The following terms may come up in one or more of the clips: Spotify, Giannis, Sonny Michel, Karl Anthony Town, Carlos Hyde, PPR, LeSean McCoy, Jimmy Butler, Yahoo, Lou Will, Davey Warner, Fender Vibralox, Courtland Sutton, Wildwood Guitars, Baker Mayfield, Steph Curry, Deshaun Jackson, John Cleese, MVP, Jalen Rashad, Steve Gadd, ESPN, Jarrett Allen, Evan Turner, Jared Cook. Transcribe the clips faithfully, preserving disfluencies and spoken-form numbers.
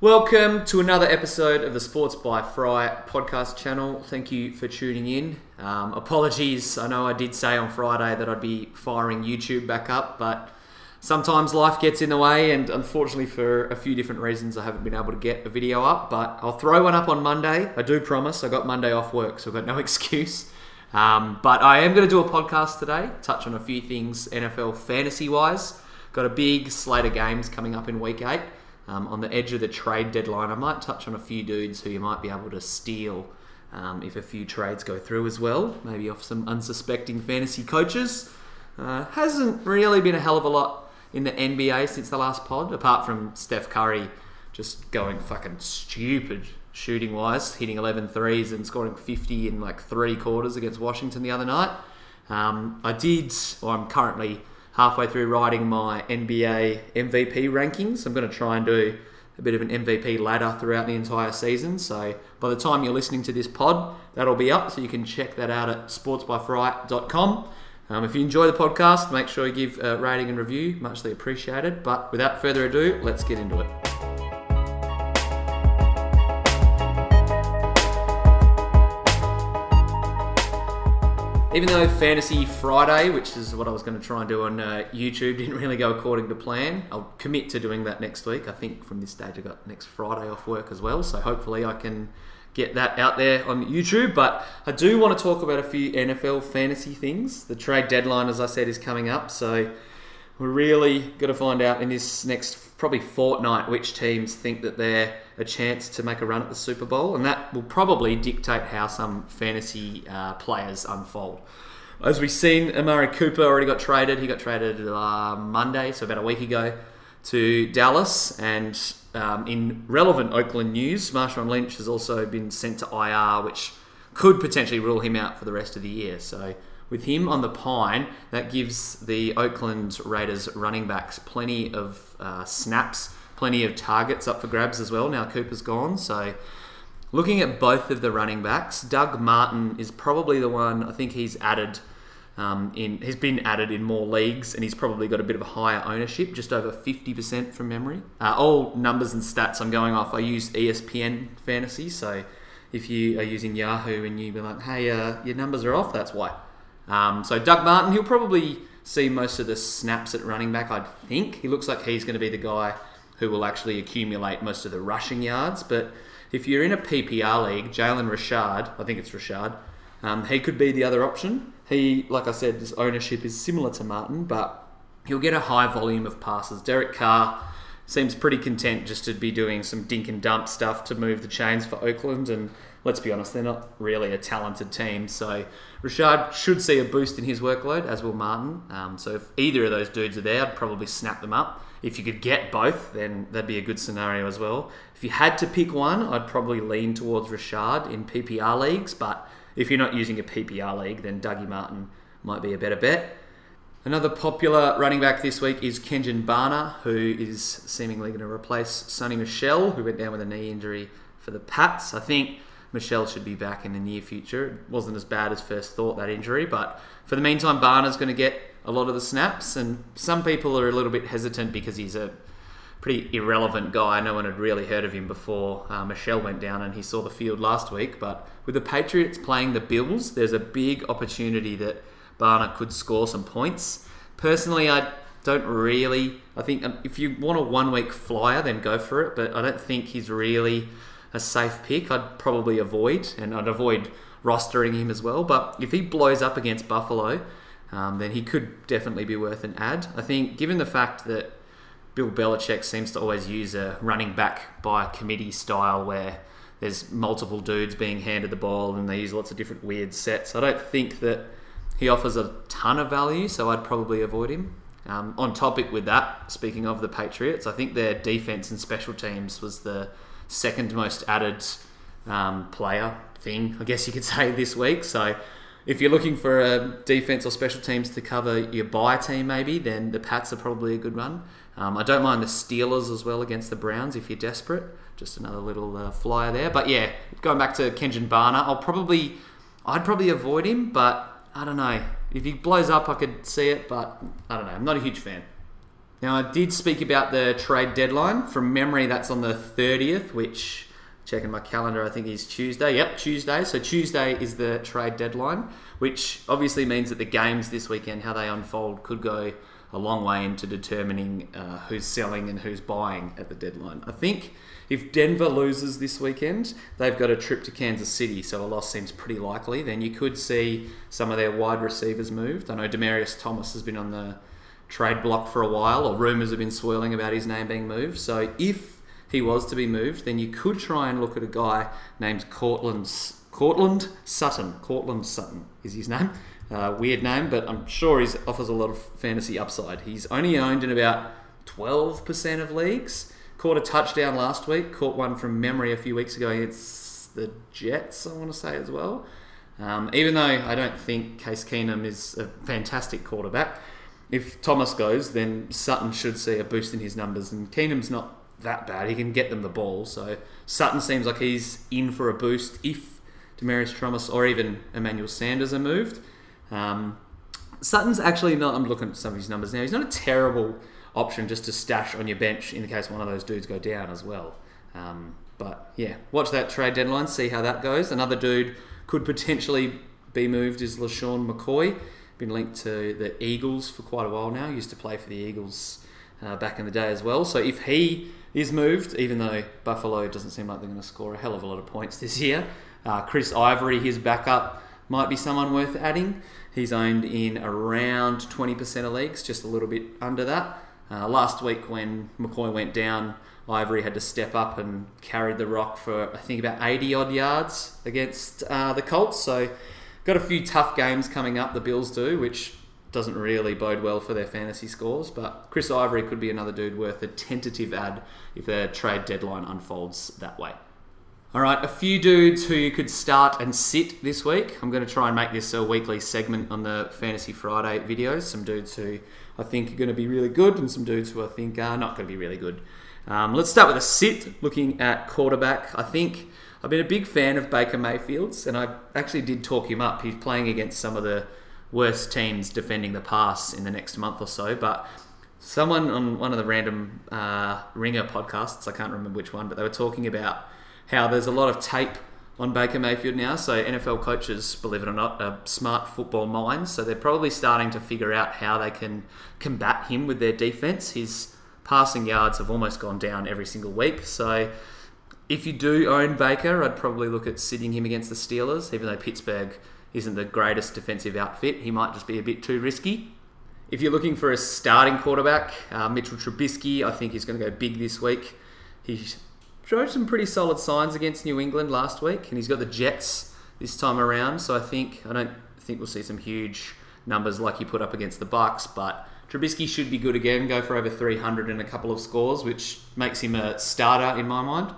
Welcome to another episode of the Sports by Fry podcast channel. Thank you for tuning in. Um, apologies, I know I did say on Friday that I'd be firing YouTube back up, but sometimes life gets in the way, and unfortunately for a few different reasons I haven't been able to get a video up, but I'll throw one up on Monday. I do promise, I got Monday off work, so I've got no excuse. Um, but I am going to do a podcast today, touch on a few things N F L fantasy-wise. Got a big slate of games coming up in Week eight. Um, on the edge of the trade deadline, I might touch on a few dudes who you might be able to steal um, if a few trades go through as well, maybe off some unsuspecting fantasy coaches. Uh, hasn't really been a hell of a lot in the N B A since the last pod, apart from Steph Curry just going fucking stupid shooting-wise, hitting eleven threes and scoring fifty in like three quarters against Washington the other night. Um, I did, or I'm currently halfway through writing my N B A M V P rankings. I'm going to try and do a bit of an M V P ladder throughout the entire season. So by the time you're listening to this pod, that'll be up. So you can check that out at sports by fry dot com. Um, if you enjoy the podcast, make sure you give a rating and review. Muchly appreciated. But without further ado, let's get into it. Even though Fantasy Friday, which is what I was going to try and do on uh, YouTube, didn't really go according to plan, I'll commit to doing that next week. I think from this stage I got next Friday off work as well, so hopefully I can get that out there on YouTube. But I do want to talk about a few N F L fantasy things. The trade deadline, as I said, is coming up, so we're really going to find out in this next probably fortnight which teams think that they're a chance to make a run at the Super Bowl, and that will probably dictate how some fantasy uh, players unfold. As we've seen, Amari Cooper already got traded. He got traded uh, Monday, so about a week ago, to Dallas. And um, in relevant Oakland news, Marshawn Lynch has also been sent to I R, which could potentially rule him out for the rest of the year. So with him on the pine, that gives the Oakland Raiders running backs plenty of uh, snaps, plenty of targets up for grabs as well. Now Cooper's gone, so looking at both of the running backs, Doug Martin is probably the one. I think he's added um, in. He's been added in more leagues, and he's probably got a bit of a higher ownership, just over fifty percent from memory. Uh, all numbers and stats I'm going off. I use E S P N Fantasy, so if you are using Yahoo and you be like, hey, uh, your numbers are off, that's why. Um, so Doug Martin, he'll probably see most of the snaps at running back, I think. He looks like he's going to be the guy who will actually accumulate most of the rushing yards. But if you're in a P P R league, Jalen Rashad, I think it's Rashad, um, he could be the other option. He, like I said, his ownership is similar to Martin, but he'll get a high volume of passes. Derek Carr seems pretty content just to be doing some dink and dump stuff to move the chains for Oakland, and let's be honest, they're not really a talented team. So Rashad should see a boost in his workload, as will Martin. Um, so if either of those dudes are there, I'd probably snap them up. If you could get both, then that'd be a good scenario as well. If you had to pick one, I'd probably lean towards Rashad in P P R leagues, but if you're not using a P P R league, then Dougie Martin might be a better bet. Another popular running back this week is Kenjon Barner, who is seemingly going to replace Sonny Michel, who went down with a knee injury for the Pats. I think Michelle should be back in the near future. It wasn't as bad as first thought, that injury, but for the meantime, Barner's going to get a lot of the snaps, and some people are a little bit hesitant because he's a pretty irrelevant guy. No one had really heard of him before uh, Michelle went down and he saw the field last week, but with the Patriots playing the Bills, there's a big opportunity that Barner could score some points. Personally, I don't really... I think if you want a one-week flyer, then go for it, but I don't think he's really a safe pick. I'd probably avoid, and I'd avoid rostering him as well, but if he blows up against Buffalo, um, then he could definitely be worth an ad. I think, given the fact that Bill Belichick seems to always use a running back by committee style where there's multiple dudes being handed the ball and they use lots of different weird sets, I don't think that he offers a ton of value, so I'd probably avoid him. Um, on topic with that, speaking of the Patriots, I think their defense and special teams was the second most added um, player thing, I guess you could say, this week. So if you're looking for a defense or special teams to cover your bye team maybe, then the Pats are probably a good one. Um, I don't mind the Steelers as well against the Browns if you're desperate. Just another little uh, flyer there. But yeah, going back to Kenjon Barner, I'll probably, I'd probably avoid him, but I don't know. If he blows up, I could see it, but I don't know. I'm not a huge fan. Now, I did speak about the trade deadline. From memory, that's on the thirtieth, which, checking my calendar, I think is Tuesday. Yep, Tuesday. So Tuesday is the trade deadline, which obviously means that the games this weekend, how they unfold, could go a long way into determining uh, who's selling and who's buying at the deadline. I think if Denver loses this weekend, they've got a trip to Kansas City, so a loss seems pretty likely. Then you could see some of their wide receivers moved. I know Demaryius Thomas has been on the trade block for a while, or rumours have been swirling about his name being moved. So if he was to be moved, then you could try and look at a guy named Courtland, Courtland Sutton. Courtland Sutton is his name. Uh, weird name, but I'm sure he offers a lot of fantasy upside. He's only owned in about twelve percent of leagues. Caught a touchdown last week. Caught one from memory a few weeks ago against the Jets, I want to say, as well. Um, even though I don't think Case Keenum is a fantastic quarterback, if Thomas goes, then Sutton should see a boost in his numbers. And Keenum's not that bad. He can get them the ball. So Sutton seems like he's in for a boost if Demaryius Thomas or even Emmanuel Sanders are moved. Um, Sutton's actually not, I'm looking at some of his numbers now, he's not a terrible option just to stash on your bench in the case one of those dudes go down as well. Um, but yeah, watch that trade deadline, see how that goes. Another dude could potentially be moved is LeSean McCoy, been linked to the Eagles for quite a while now, used to play for the Eagles uh, back in the day as well. So if he is moved, even though Buffalo doesn't seem like they're going to score a hell of a lot of points this year, uh, Chris Ivory, his backup, might be someone worth adding. He's owned in around twenty percent of leagues, just a little bit under that. Uh, last week when McCoy went down, Ivory had to step up and carried the rock for, I think, about eighty-odd yards against uh, the Colts. So got a few tough games coming up, the Bills do, which doesn't really bode well for their fantasy scores. But Chris Ivory could be another dude worth a tentative ad if their trade deadline unfolds that way. All right, a few dudes who you could start and sit this week. I'm going to try and make this a weekly segment on the Fantasy Friday videos. Some dudes who I think are going to be really good and some dudes who I think are not going to be really good. Um, let's start with a sit, looking at quarterback. I think I've been a big fan of Baker Mayfield's, and I actually did talk him up. He's playing against some of the worst teams defending the pass in the next month or so, but someone on one of the random uh, Ringer podcasts, I can't remember which one, but they were talking about how there's a lot of tape on Baker Mayfield now. So N F L coaches, believe it or not, are smart football minds. So they're probably starting to figure out how they can combat him with their defense. His passing yards have almost gone down every single week. So if you do own Baker, I'd probably look at sitting him against the Steelers. Even though Pittsburgh isn't the greatest defensive outfit, he might just be a bit too risky. If you're looking for a starting quarterback, uh, Mitchell Trubisky, I think he's going to go big this week. He's showed some pretty solid signs against New England last week, and he's got the Jets this time around. So I think I don't think we'll see some huge numbers like he put up against the Bucks, but Trubisky should be good again, go for over three hundred and a couple of scores, which makes him a starter in my mind.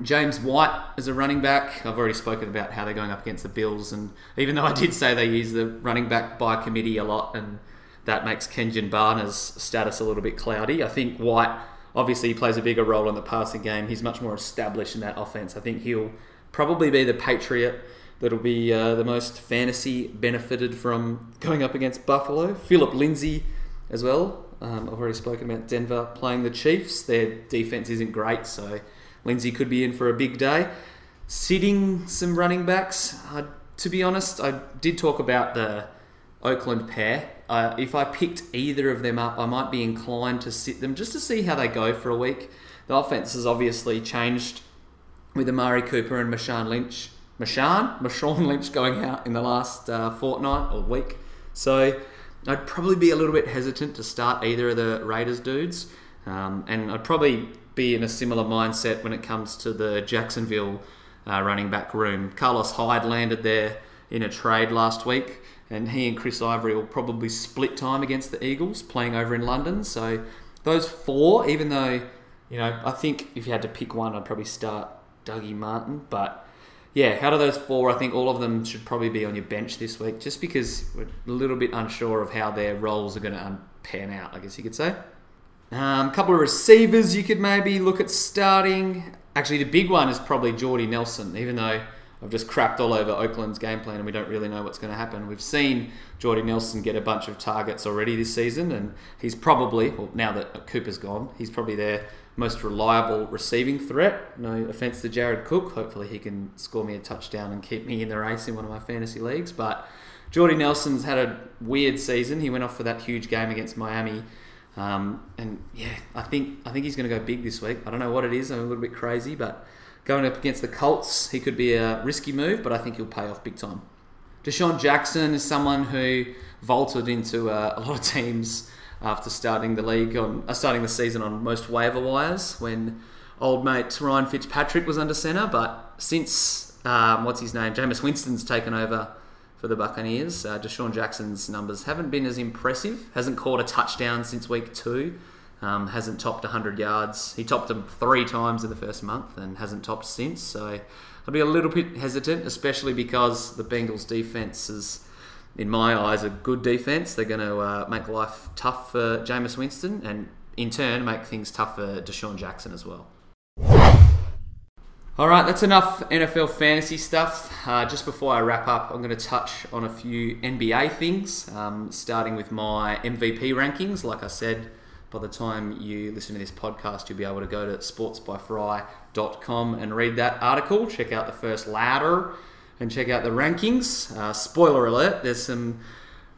James White is a running back. I've already spoken about how they're going up against the Bills, and even though I did say they use the running back by committee a lot, and that makes Kenjon Barner's status a little bit cloudy, I think White, obviously, he plays a bigger role in the passing game. He's much more established in that offense. I think he'll probably be the Patriot that'll be uh, the most fantasy benefited from going up against Buffalo. Philip Lindsay as well. Um, I've already spoken about Denver playing the Chiefs. Their defense isn't great, so Lindsay could be in for a big day. Sitting some running backs, uh, to be honest, I did talk about the Oakland pair. Uh, if I picked either of them up, I might be inclined to sit them just to see how they go for a week. The offense has obviously changed with Amari Cooper and Marshawn Lynch. Marshawn? Marshawn Lynch going out in the last uh, fortnight or week. So I'd probably be a little bit hesitant to start either of the Raiders dudes. Um, and I'd probably be in a similar mindset when it comes to the Jacksonville uh, running back room. Carlos Hyde landed there in a trade last week, and he and Chris Ivory will probably split time against the Eagles playing over in London. So those four, even though, you know, I think if you had to pick one, I'd probably start Dougie Martin. But yeah, out of those four, I think all of them should probably be on your bench this week just because we're a little bit unsure of how their roles are going to pan out, I guess you could say. Um, a couple of receivers you could maybe look at starting. Actually, the big one is probably Jordy Nelson, even though I've just crapped all over Oakland's game plan and we don't really know what's going to happen. We've seen Jordy Nelson get a bunch of targets already this season, and he's probably, well, now that Cooper's gone, he's probably their most reliable receiving threat. No offense to Jared Cook. Hopefully he can score me a touchdown and keep me in the race in one of my fantasy leagues. But Jordy Nelson's had a weird season. He went off for that huge game against Miami. Um, and yeah, I think I think he's going to go big this week. I don't know what it is. I'm a little bit crazy, but going up against the Colts, he could be a risky move, but I think he'll pay off big time. Deshaun Jackson is someone who vaulted into uh, a lot of teams after starting the league on uh, starting the season on most waiver wires when old mate Ryan Fitzpatrick was under center. But since um, what's his name, Jameis Winston's taken over for the Buccaneers, uh, Deshaun Jackson's numbers haven't been as impressive. Hasn't caught a touchdown since week two. Um, hasn't topped one hundred yards. He topped them three times in the first month and hasn't topped since. So I'd be a little bit hesitant, especially because the Bengals' defense is, in my eyes, a good defense. They're going to uh, make life tough for Jameis Winston and, in turn, make things tough for Deshaun Jackson as well. All right, that's enough N F L fantasy stuff. Uh, just before I wrap up, I'm going to touch on a few N B A things, um, starting with my M V P rankings. Like I said, by the time you listen to this podcast, you'll be able to go to sports by fry dot com and read that article. Check out the first ladder and check out the rankings. Uh, spoiler alert, there's some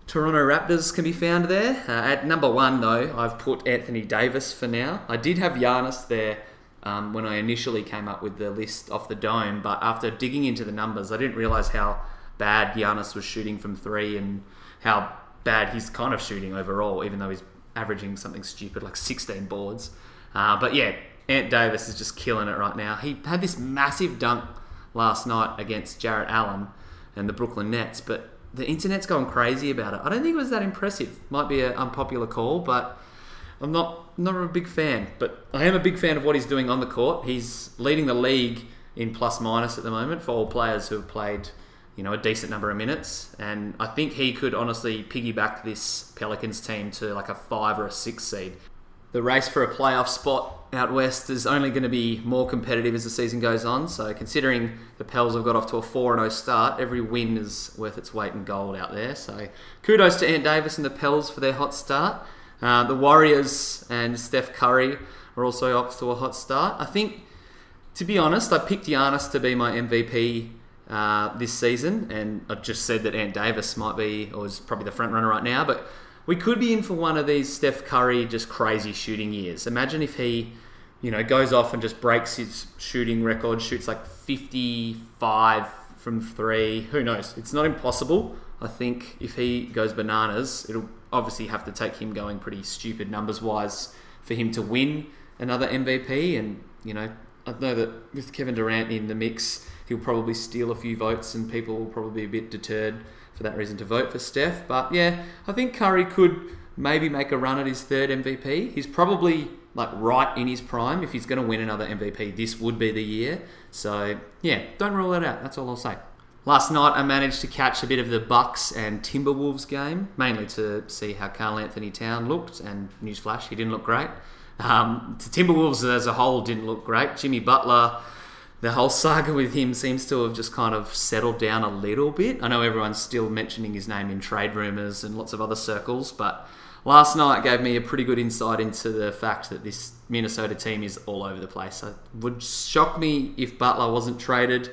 Toronto Raptors can be found there. Uh, at number one, though, I've put Anthony Davis for now. I did have Giannis there Um, when I initially came up with the list off the dome, but after digging into the numbers, I didn't realise how bad Giannis was shooting from three and how bad he's kind of shooting overall, even though he's averaging something stupid like sixteen boards. Uh, but yeah, Ant Davis is just killing it right now. He had this massive dunk last night against Jarrett Allen and the Brooklyn Nets, but the internet's going crazy about it. I don't think it was that impressive. Might be an unpopular call, but I'm not, not a big fan, but I am a big fan of what he's doing on the court. He's leading the league in plus-minus at the moment for all players who have played, you know, a decent number of minutes. And I think he could honestly piggyback this Pelicans team to like a five or a six seed. The race for a playoff spot out west is only going to be more competitive as the season goes on. So considering the Pels have got off to a four and oh start, every win is worth its weight in gold out there. So kudos to Ant Davis and the Pels for their hot start. Uh, the Warriors and Steph Curry are also off to a hot start. I think, to be honest, I picked Giannis to be my M V P uh, this season, and I just said that Ant Davis might be, or is probably the front runner right now, but we could be in for one of these Steph Curry just crazy shooting years. Imagine if he, you know, goes off and just breaks his shooting record, shoots like fifty-five from three. Who knows? It's not impossible. I think if he goes bananas, it'll obviously have to take him going pretty stupid numbers-wise for him to win another M V P. And, you know, I know that with Kevin Durant in the mix, he'll probably steal a few votes and people will probably be a bit deterred for that reason to vote for Steph. But, yeah, I think Curry could maybe make a run at his third M V P. He's probably, like, right in his prime. If he's going to win another M V P, this would be the year. So, yeah, don't rule that out. That's all I'll say. Last night, I managed to catch a bit of the Bucks and Timberwolves game, mainly to see how Karl Anthony Town looked, and newsflash, he didn't look great. Um, the Timberwolves as a whole didn't look great. Jimmy Butler, the whole saga with him seems to have just kind of settled down a little bit. I know everyone's still mentioning his name in trade rumours and lots of other circles, but last night gave me a pretty good insight into the fact that this Minnesota team is all over the place. It would shock me if Butler wasn't traded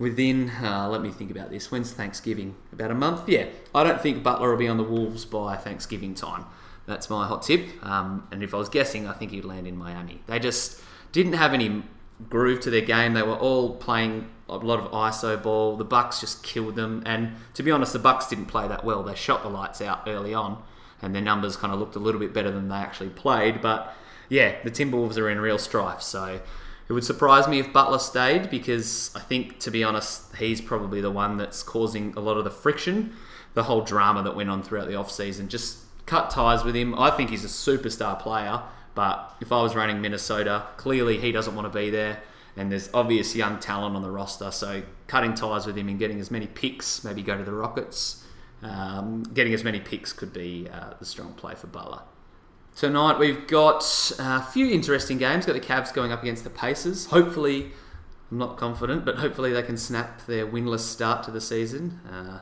within, uh, let me think about this, when's Thanksgiving? About a month? Yeah, I don't think Butler will be on the Wolves by Thanksgiving time. That's my hot tip. Um, and if I was guessing, I think he'd land in Miami. They just didn't have any groove to their game. They were all playing a lot of I S O ball. The Bucks just killed them. And to be honest, the Bucks didn't play that well. They shot the lights out early on, and their numbers kind of looked a little bit better than they actually played. But yeah, the Timberwolves are in real strife, so it would surprise me if Butler stayed because I think, to be honest, he's probably the one that's causing a lot of the friction, the whole drama that went on throughout the offseason. Just cut ties with him. I think he's a superstar player, but if I was running Minnesota, clearly he doesn't want to be there, and there's obvious young talent on the roster, so cutting ties with him and getting as many picks, maybe go to the Rockets, um, getting as many picks could be uh, the strong play for Butler. Tonight we've got a few interesting games. Got the Cavs going up against the Pacers. Hopefully I'm not confident, but hopefully they can snap their winless start to the season. Uh,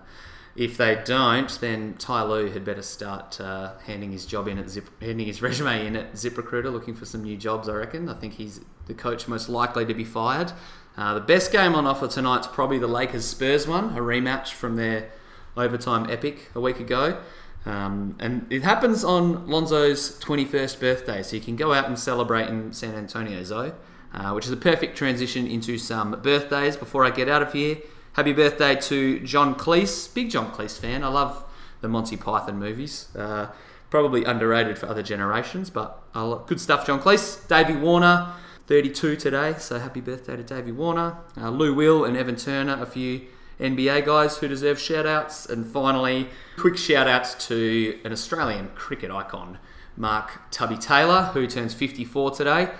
if they don't, then Ty Lue had better start uh, handing his job in at Zip, handing his resume in at ZipRecruiter, looking for some new jobs. I reckon. I think he's the coach most likely to be fired. Uh, the best game on offer tonight's probably the Lakers-Spurs one, a rematch from their overtime epic a week ago. Um, and it happens on Lonzo's twenty-first birthday, so you can go out and celebrate in San Antonio, Zoe, uh, which is a perfect transition into some birthdays before I get out of here. Happy birthday to John Cleese. Big John Cleese fan. I love the Monty Python movies. Uh, probably underrated for other generations, but uh, good stuff, John Cleese. Davey Warner, thirty-two today, so happy birthday to Davey Warner. Uh, Lou Will and Evan Turner, a few N B A guys who deserve shout-outs. And finally, quick shout-outs to an Australian cricket icon, Mark Tubby Taylor, who turns fifty-four today.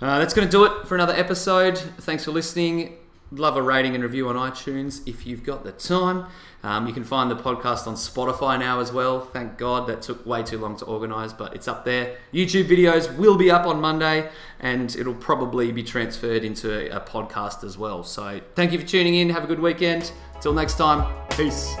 Uh, that's going to do it for another episode. Thanks for listening. Love a rating and review on iTunes if you've got the time. Um, you can find the podcast on Spotify now as well. Thank God, that took way too long to organise, but it's up there. YouTube videos will be up on Monday, and it'll probably be transferred into a podcast as well. So thank you for tuning in. Have a good weekend. Till next time, peace.